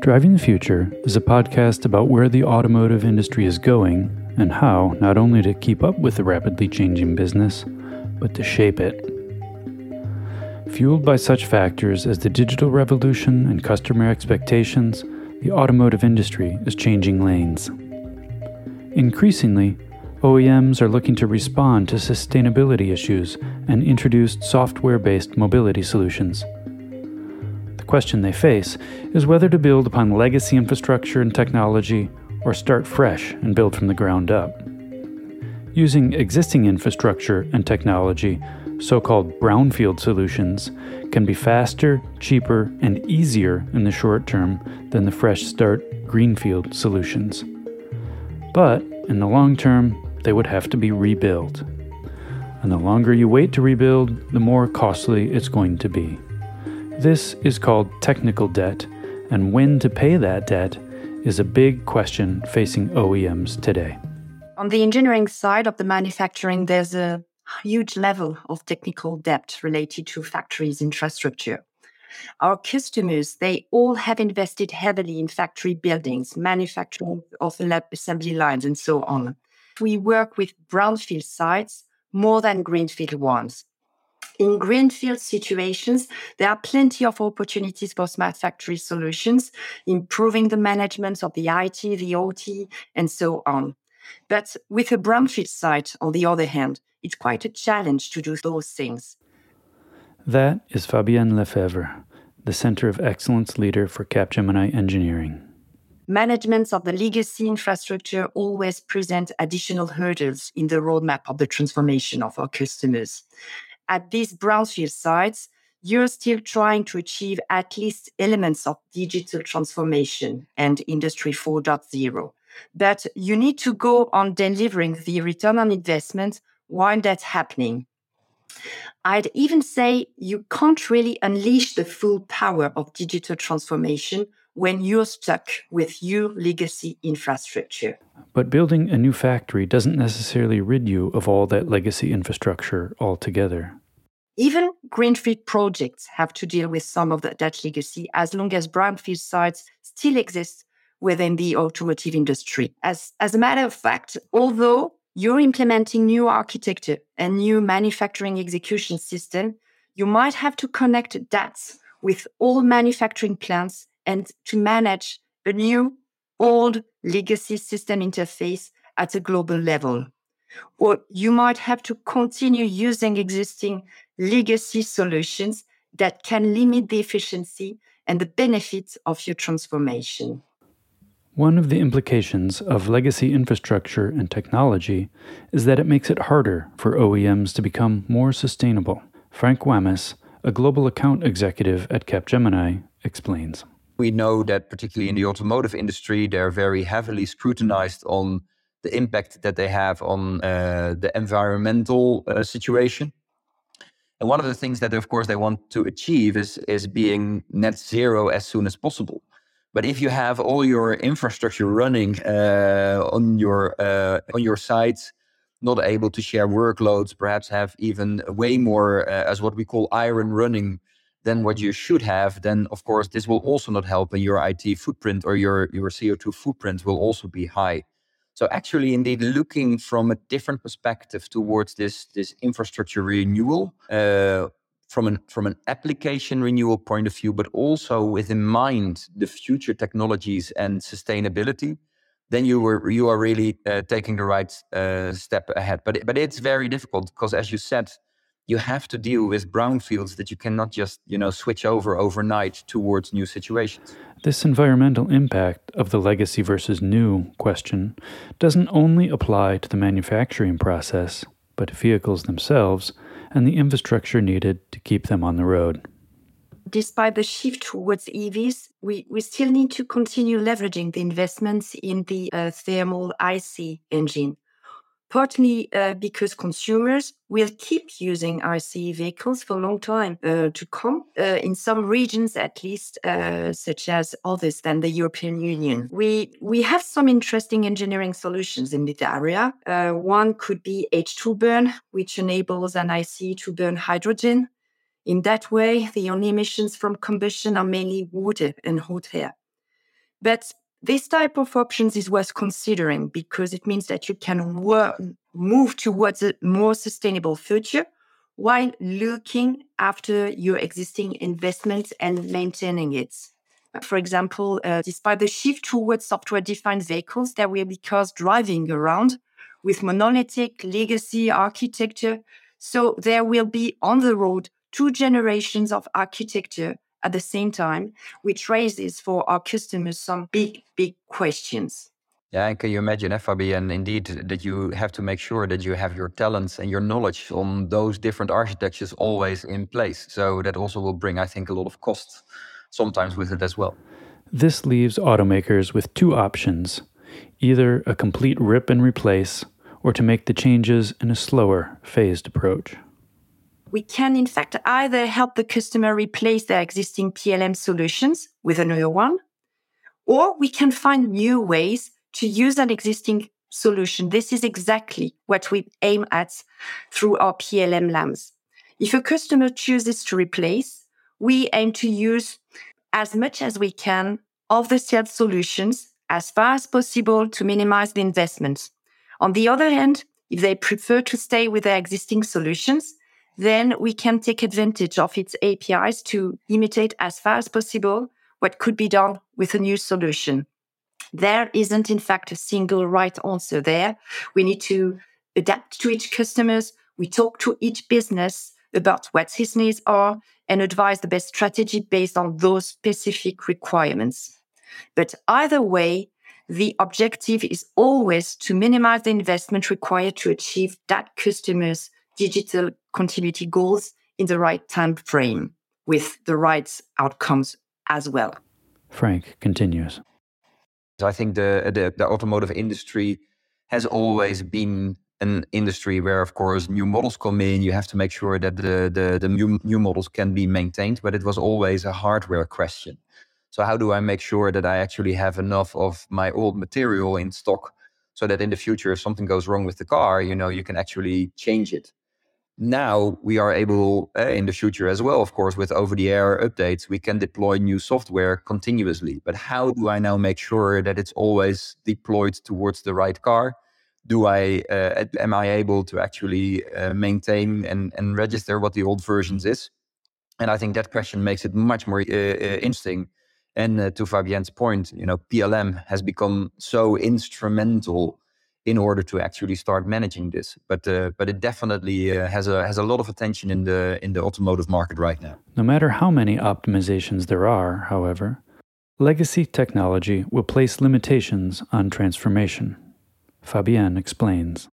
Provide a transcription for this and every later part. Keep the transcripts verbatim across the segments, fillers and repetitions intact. Driving the Future is a podcast about where the automotive industry is going and how not only to keep up with the rapidly changing business, but to shape it. Fueled by such factors as the digital revolution and customer expectations, the automotive industry is changing lanes. Increasingly, O E Ms are looking to respond to sustainability issues and introduce software-based mobility solutions. The question they face is whether to build upon legacy infrastructure and technology or start fresh and build from the ground up. Using existing infrastructure and technology, so-called brownfield solutions, can be faster, cheaper, and easier in the short term than the fresh start greenfield solutions. But in the long term, they would have to be rebuilt. And the longer you wait to rebuild, the more costly it's going to be. This is called technical debt, and when to pay that debt is a big question facing O E Ms today. On the engineering side of the manufacturing, there's a huge level of technical debt related to factories' infrastructure. Our customers, they all have invested heavily in factory buildings, manufacturing of assembly lines, and so on. We work with brownfield sites more than greenfield ones. In greenfield situations, there are plenty of opportunities for smart factory solutions, improving the management of the I T, the O T, and so on. But with a brownfield site, on the other hand, it's quite a challenge to do those things. That is Fabienne Lefebvre, the Center of Excellence leader for Capgemini Engineering. Management of the legacy infrastructure always presents additional hurdles in the roadmap of the transformation of our customers. At these brownfield sites, you're still trying to achieve at least elements of digital transformation and Industry four point oh. But you need to go on delivering the return on investment while that's happening. I'd even say you can't really unleash the full power of digital transformation when you're stuck with your legacy infrastructure. But building a new factory doesn't necessarily rid you of all that legacy infrastructure altogether. Even greenfield projects have to deal with some of that, that legacy, as long as brownfield sites still exist within the automotive industry. As, as a matter of fact, although you're implementing new architecture and new manufacturing execution system, you might have to connect that with all manufacturing plants and to manage a new old legacy system interface at a global level. Or you might have to continue using existing legacy solutions that can limit the efficiency and the benefits of your transformation. One of the implications of legacy infrastructure and technology is that it makes it harder for O E Ms to become more sustainable. Frank Wamis, a global account executive at Capgemini, explains. We know that particularly in the automotive industry, they're very heavily scrutinized on the impact that they have on uh, the environmental uh, situation. And one of the things that, of course, they want to achieve is, is being net zero as soon as possible. But if you have all your infrastructure running uh, on your uh, on your sites, not able to share workloads, perhaps have even way more uh, as what we call iron running than what you should have, then of course this will also not help, and your I T footprint or your, your C O two footprint will also be high. So actually, indeed, looking from a different perspective towards this this infrastructure renewal, uh, From an, from an application renewal point of view, but also with in mind the future technologies and sustainability, then you were you are really uh, taking the right uh, step ahead. But it, but it's very difficult because, as you said, you have to deal with brownfields that you cannot just you know switch over overnight towards new situations. This environmental impact of the legacy versus new question doesn't only apply to the manufacturing process, but to vehicles themselves and the infrastructure needed to keep them on the road. Despite the shift towards E Vs, we, we still need to continue leveraging the investments in the uh, thermal I C engine, partly uh, because consumers will keep using I C E vehicles for a long time uh, to come, uh, in some regions at least, uh, such as others than the European Union. We we have some interesting engineering solutions in this area. Uh, one could be H two burn, which enables an I C E to burn hydrogen. In that way, the only emissions from combustion are mainly water and hot air. But this type of options is worth considering because it means that you can work, move towards a more sustainable future while looking after your existing investments and maintaining it. For example, uh, despite the shift towards software-defined vehicles, there will be cars driving around with monolithic legacy architecture. So there will be on the road two generations of architecture at the same time, which raises for our customers some big, big questions. Yeah, and can you imagine, eh, Fabienne, indeed, that you have to make sure that you have your talents and your knowledge on those different architectures always in place. So that also will bring, I think, a lot of costs sometimes with it as well. This leaves automakers with two options, either a complete rip and replace or to make the changes in a slower, phased approach. We can, in fact, either help the customer replace their existing P L M solutions with another one, or we can find new ways to use an existing solution. This is exactly what we aim at through our P L M LAMs. If a customer chooses to replace, we aim to use as much as we can of the sales solutions as far as possible to minimize the investments. On the other hand, if they prefer to stay with their existing solutions, then we can take advantage of its A P Is to imitate as far as possible what could be done with a new solution. There isn't, in fact, a single right answer there. We need to adapt to each customers. We talk to each business about what his needs are and advise the best strategy based on those specific requirements. But either way, the objective is always to minimize the investment required to achieve that customer's digital continuity goals in the right time frame with the right outcomes as well. Frank continues. I think the, the, the automotive industry has always been an industry where, of course, new models come in. You have to make sure that the, the, the new, new models can be maintained, but it was always a hardware question. So how do I make sure that I actually have enough of my old material in stock so that in the future, if something goes wrong with the car, you know, you can actually change it. Now we are able, uh, in the future as well, of course, with over-the-air updates, we can deploy new software continuously. But how do I now make sure that it's always deployed towards the right car? Do I, uh, am I able to actually uh, maintain and, and register what the old versions is? And I think that question makes it much more uh, uh, interesting. And uh, to Fabienne's point, you know, P L M has become so instrumental in order to actually start managing this, but uh, but it definitely uh, has a has a lot of attention in the in the automotive market right now. No matter how many optimizations there are, however, legacy technology will place limitations on transformation. Fabienne explains.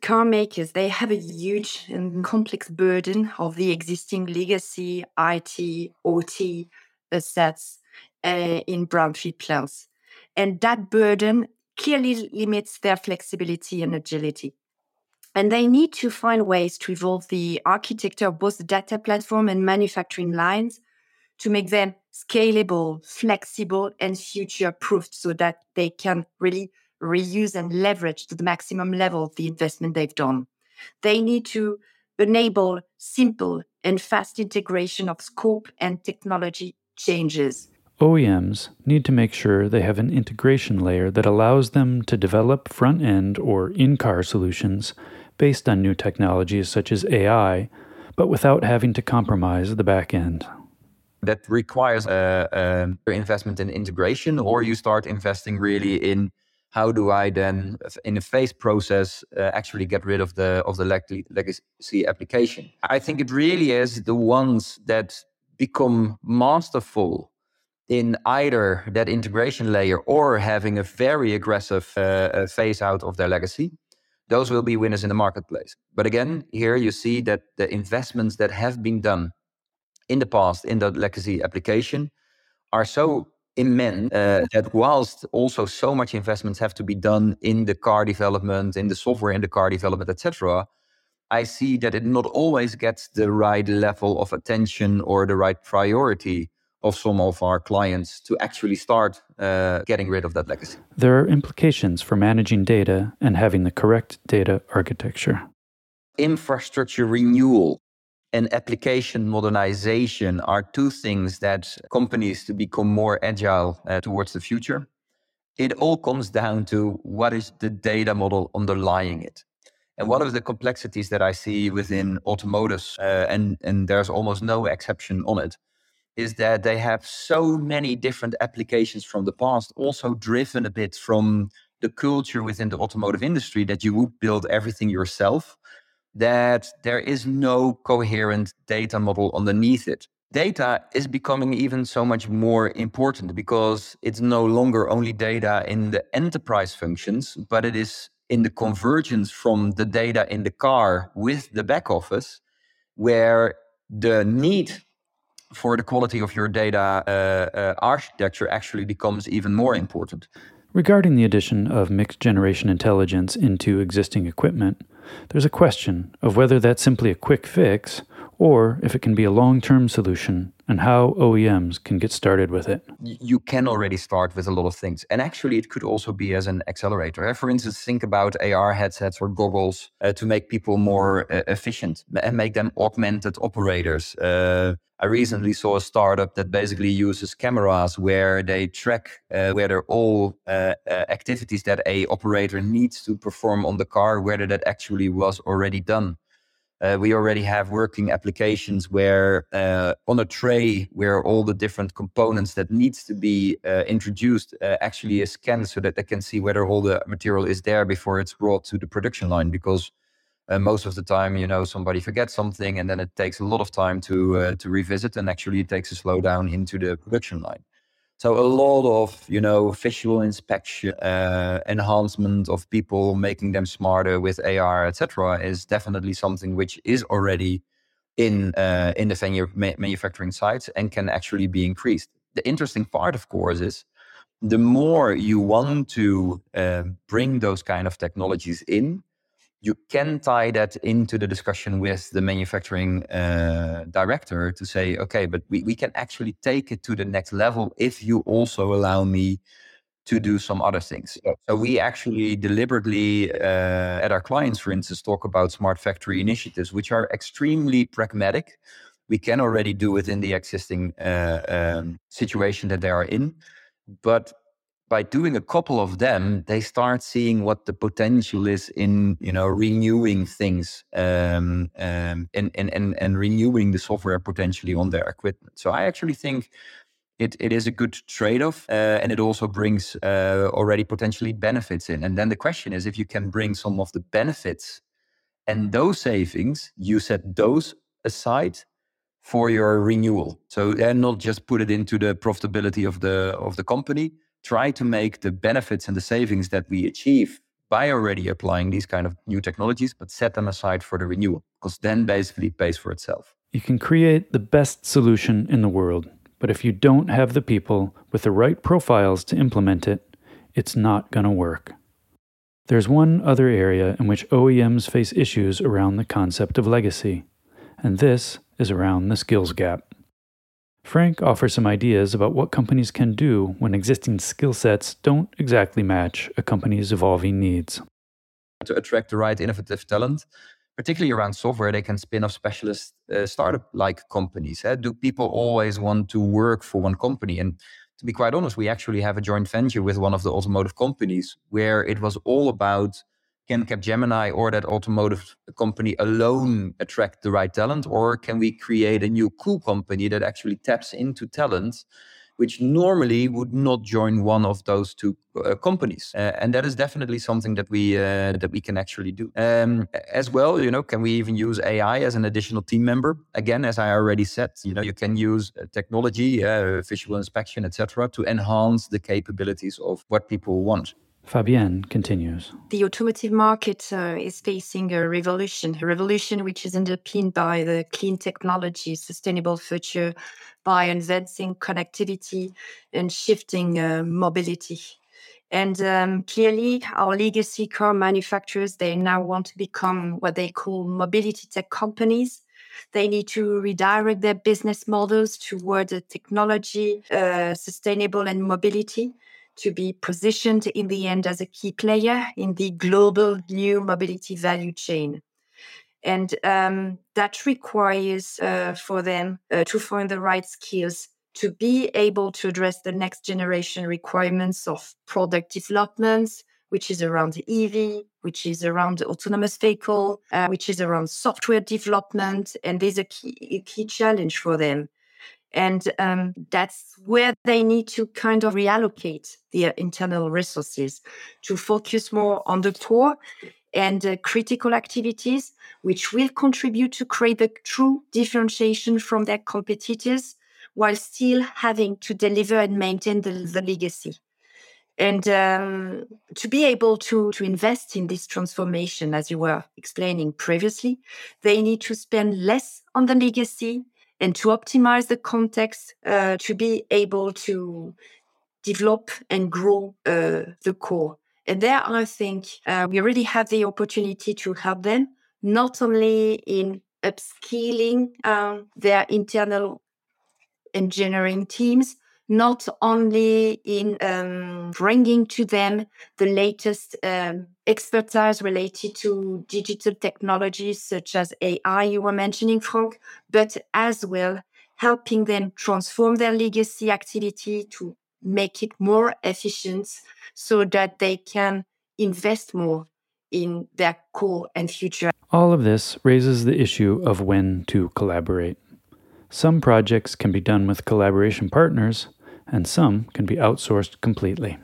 Car makers, they have a huge and complex burden of the existing legacy I T, O T assets uh, in brownfield plants, and that burden clearly limits their flexibility and agility. And they need to find ways to evolve the architecture of both the data platform and manufacturing lines to make them scalable, flexible, and future-proofed so that they can really reuse and leverage to the maximum level the investment they've done. They need to enable simple and fast integration of scope and technology changes. O E Ms need to make sure they have an integration layer that allows them to develop front-end or in-car solutions based on new technologies such as A I, but without having to compromise the back-end. That requires an investment in integration, or you start investing really in how do I then, in a phase process, uh, actually get rid of the, of the leg- legacy application. I think it really is the ones that become masterful in either that integration layer or having a very aggressive uh, phase out of their legacy, those will be winners in the marketplace. But again, here you see that the investments that have been done in the past in the legacy application are so immense uh, that whilst also so much investments have to be done in the car development, in the software in the car development, et cetera, I see that it not always gets the right level of attention or the right priority of some of our clients to actually start uh, getting rid of that legacy. There are implications for managing data and having the correct data architecture. Infrastructure renewal and application modernization are two things that companies to become more agile uh, towards the future. It all comes down to what is the data model underlying it. And one of the complexities that I see within automotives, uh, and, and there's almost no exception on it, is that they have so many different applications from the past, also driven a bit from the culture within the automotive industry that you would build everything yourself, that there is no coherent data model underneath it. Data is becoming even so much more important because it's no longer only data in the enterprise functions, but it is in the convergence from the data in the car with the back office, where the need for the quality of your data uh, uh, architecture actually becomes even more important. Regarding the addition of mixed generation intelligence into existing equipment, there's a question of whether that's simply a quick fix or if it can be a long-term solution and how O E Ms can get started with it. You can already start with a lot of things. And actually, it could also be as an accelerator. For instance, think about A R headsets or goggles uh, to make people more uh, efficient and make them augmented operators. Uh, I recently saw a startup that basically uses cameras where they track uh, whether all uh, uh, activities that a operator needs to perform on the car, whether that actually was already done. Uh, we already have working applications where uh, on a tray where all the different components that needs to be uh, introduced uh, actually is scanned so that they can see whether all the material is there before it's brought to the production line. Because uh, most of the time, you know, somebody forgets something and then it takes a lot of time to uh, to revisit, and actually it takes a slowdown into the production line. So a lot of, you know, visual inspection, uh, enhancement of people, making them smarter with A R, et cetera, is definitely something which is already in uh, in the venu- ma- manufacturing sites and can actually be increased. The interesting part, of course, is the more you want to uh, bring those kind of technologies in, you can tie that into the discussion with the manufacturing uh, director to say, okay, but we, we can actually take it to the next level if you also allow me to do some other things. Yeah. So we actually deliberately uh, at our clients, for instance, talk about smart factory initiatives, which are extremely pragmatic. We can already do within the existing uh, um, situation that they are in, but by doing a couple of them, they start seeing what the potential is in, you know, renewing things um, um, and, and, and, and renewing the software potentially on their equipment. So I actually think it it is a good trade-off uh, and it also brings uh, already potentially benefits in. And then the question is if you can bring some of the benefits and those savings, you set those aside for your renewal. So and not just put it into the profitability of the of the company. Try to make the benefits and the savings that we achieve by already applying these kind of new technologies, but set them aside for the renewal, because then basically it pays for itself. You can create the best solution in the world, but if you don't have the people with the right profiles to implement it, it's not going to work. There's one other area in which O E Ms face issues around the concept of legacy, and this is around the skills gap. Frank offers some ideas about what companies can do when existing skill sets don't exactly match a company's evolving needs. To attract the right innovative talent, particularly around software, they can spin off specialist uh, startup-like companies. Eh? Do people always want to work for one company? And to be quite honest, we actually have a joint venture with one of the automotive companies where it was all about, can Capgemini or that automotive company alone attract the right talent, or can we create a new cool company that actually taps into talent, which normally would not join one of those two uh, companies? Uh, and that is definitely something that we uh, that we can actually do. Um, as well, you know, can we even use A I as an additional team member? Again, as I already said, you know, you can use technology, uh, visual inspection, et cetera, to enhance the capabilities of what people want. Fabienne continues. The automotive market uh, is facing a revolution, a revolution which is underpinned by the clean technology, sustainable future, by advancing connectivity and shifting uh, mobility. And um, clearly, our legacy car manufacturers, they now want to become what they call mobility tech companies. They need to redirect their business models toward uh, technology, uh, sustainable and mobility, to be positioned in the end as a key player in the global new mobility value chain. And um, that requires uh, for them uh, to find the right skills to be able to address the next generation requirements of product developments, which is around E V, which is around autonomous vehicle, uh, which is around software development. And there's a key, a key challenge for them. And um, that's where they need to kind of reallocate their internal resources to focus more on the core and uh, critical activities, which will contribute to create the true differentiation from their competitors while still having to deliver and maintain the, the legacy. And um, to be able to, to invest in this transformation, as you were explaining previously, they need to spend less on the legacy and to optimize the context uh, to be able to develop and grow uh, the core. And there, I think uh, we really have the opportunity to help them, not only in upskilling um, their internal engineering teams, not only in um, bringing to them the latest um, expertise related to digital technologies such as A I you were mentioning, Frank, but as well helping them transform their legacy activity to make it more efficient so that they can invest more in their core and future. All of this raises the issue of when to collaborate. Some projects can be done with collaboration partners, and some can be outsourced completely.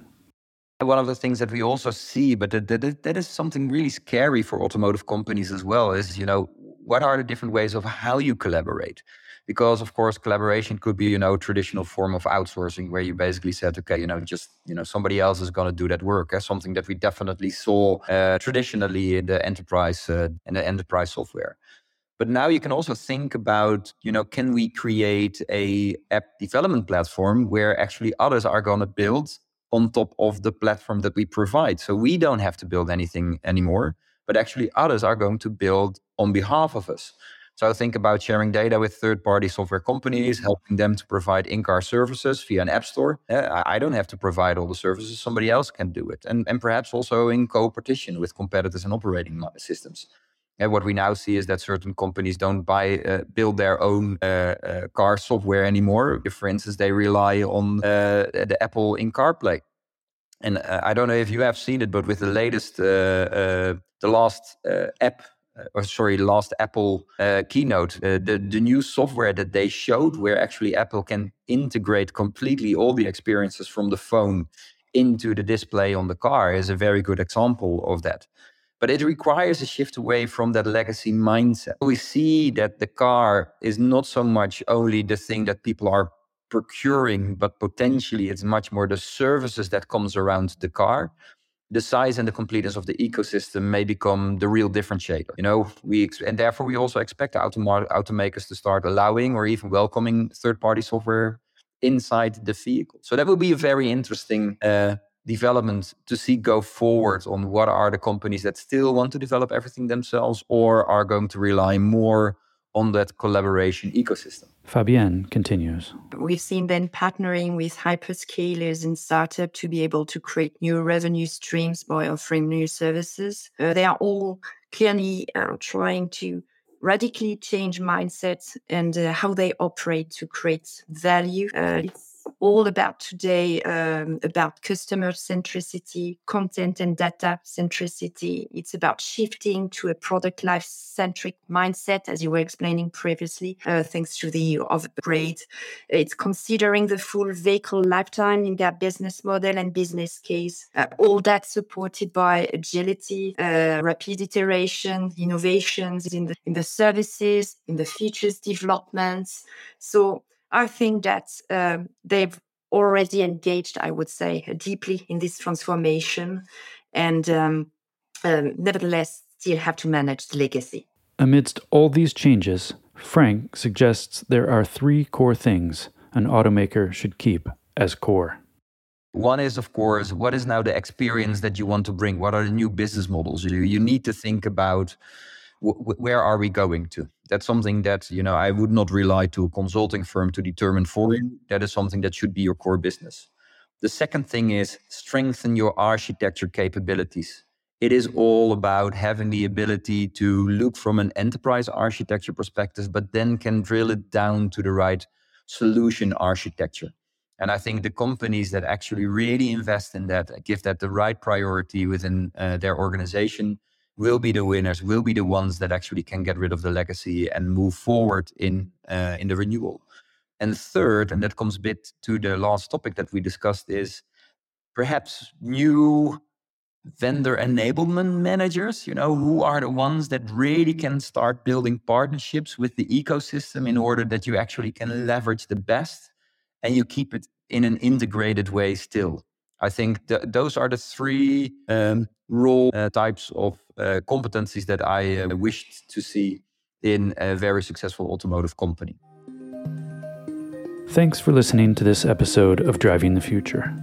One of the things that we also see, but that, that, that is something really scary for automotive companies as well, is, you know, what are the different ways of how you collaborate? Because, of course, collaboration could be, you know, traditional form of outsourcing where you basically said, okay, you know, just, you know, somebody else is going to do that work. That's something that we definitely saw uh, traditionally in the enterprise uh, in the enterprise software. But now you can also think about, you know, can we create a app development platform where actually others are going to build on top of the platform that we provide? So we don't have to build anything anymore, but actually others are going to build on behalf of us. So think about sharing data with third-party software companies, helping them to provide in-car services via an app store. I don't have to provide all the services. Somebody else can do it. And, and perhaps also in co-partition with competitors and operating systems. And what we now see is that certain companies don't buy, uh, build their own uh, uh, car software anymore. If, for instance, they rely on uh, the Apple in CarPlay. And uh, I don't know if you have seen it, but with the latest, uh, uh, the last uh, app, uh, or sorry, last Apple uh, keynote, uh, the, the new software that they showed where actually Apple can integrate completely all the experiences from the phone into the display on the car is a very good example of that. But it requires a shift away from that legacy mindset. We see that the car is not so much only the thing that people are procuring, but potentially it's much more the services that comes around the car. The size and the completeness of the ecosystem may become the real differentiator. You know, we ex- and therefore we also expect automa- automakers to start allowing or even welcoming third-party software inside the vehicle. So that will be a very interesting uh development to see go forward on what are the companies that still want to develop everything themselves or are going to rely more on that collaboration ecosystem. Fabienne continues. We've seen then partnering with hyperscalers and startups to be able to create new revenue streams by offering new services. Uh, they are all clearly uh, trying to radically change mindsets and uh, how they operate to create value. Uh, all about today, um, about customer centricity, content and data centricity. It's about shifting to a product life-centric mindset, as you were explaining previously, uh, thanks to the upgrade. It's considering the full vehicle lifetime in their business model and business case. Uh, all that supported by agility, uh, rapid iteration, innovations in the, in the services, in the features developments. So I think that um, they've already engaged, I would say, deeply in this transformation and um, um, nevertheless still have to manage the legacy. Amidst all these changes, Frank suggests there are three core things an automaker should keep as core. One is, of course, what is now the experience that you want to bring? What are the new business models? You, you need to think about where are we going to? That's something that, you know, I would not rely to a consulting firm to determine for you. That is something that should be your core business. The second thing is strengthen your architecture capabilities. It is all about having the ability to look from an enterprise architecture perspective, but then can drill it down to the right solution architecture. And I think the companies that actually really invest in that, give that the right priority within uh, their organization, will be the winners, will be the ones that actually can get rid of the legacy and move forward in uh, in the renewal. And third, and that comes a bit to the last topic that we discussed, is perhaps new vendor enablement managers, you know, who are the ones that really can start building partnerships with the ecosystem in order that you actually can leverage the best and you keep it in an integrated way still. I think th- those are the three um, role uh, types of uh, competencies that I uh, wished to see in a very successful automotive company. Thanks for listening to this episode of Driving the Future.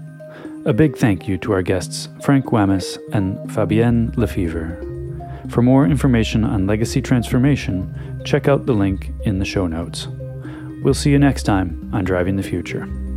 A big thank you to our guests, Frank Wamis and Fabienne Lefebvre. For more information on legacy transformation, check out the link in the show notes. We'll see you next time on Driving the Future.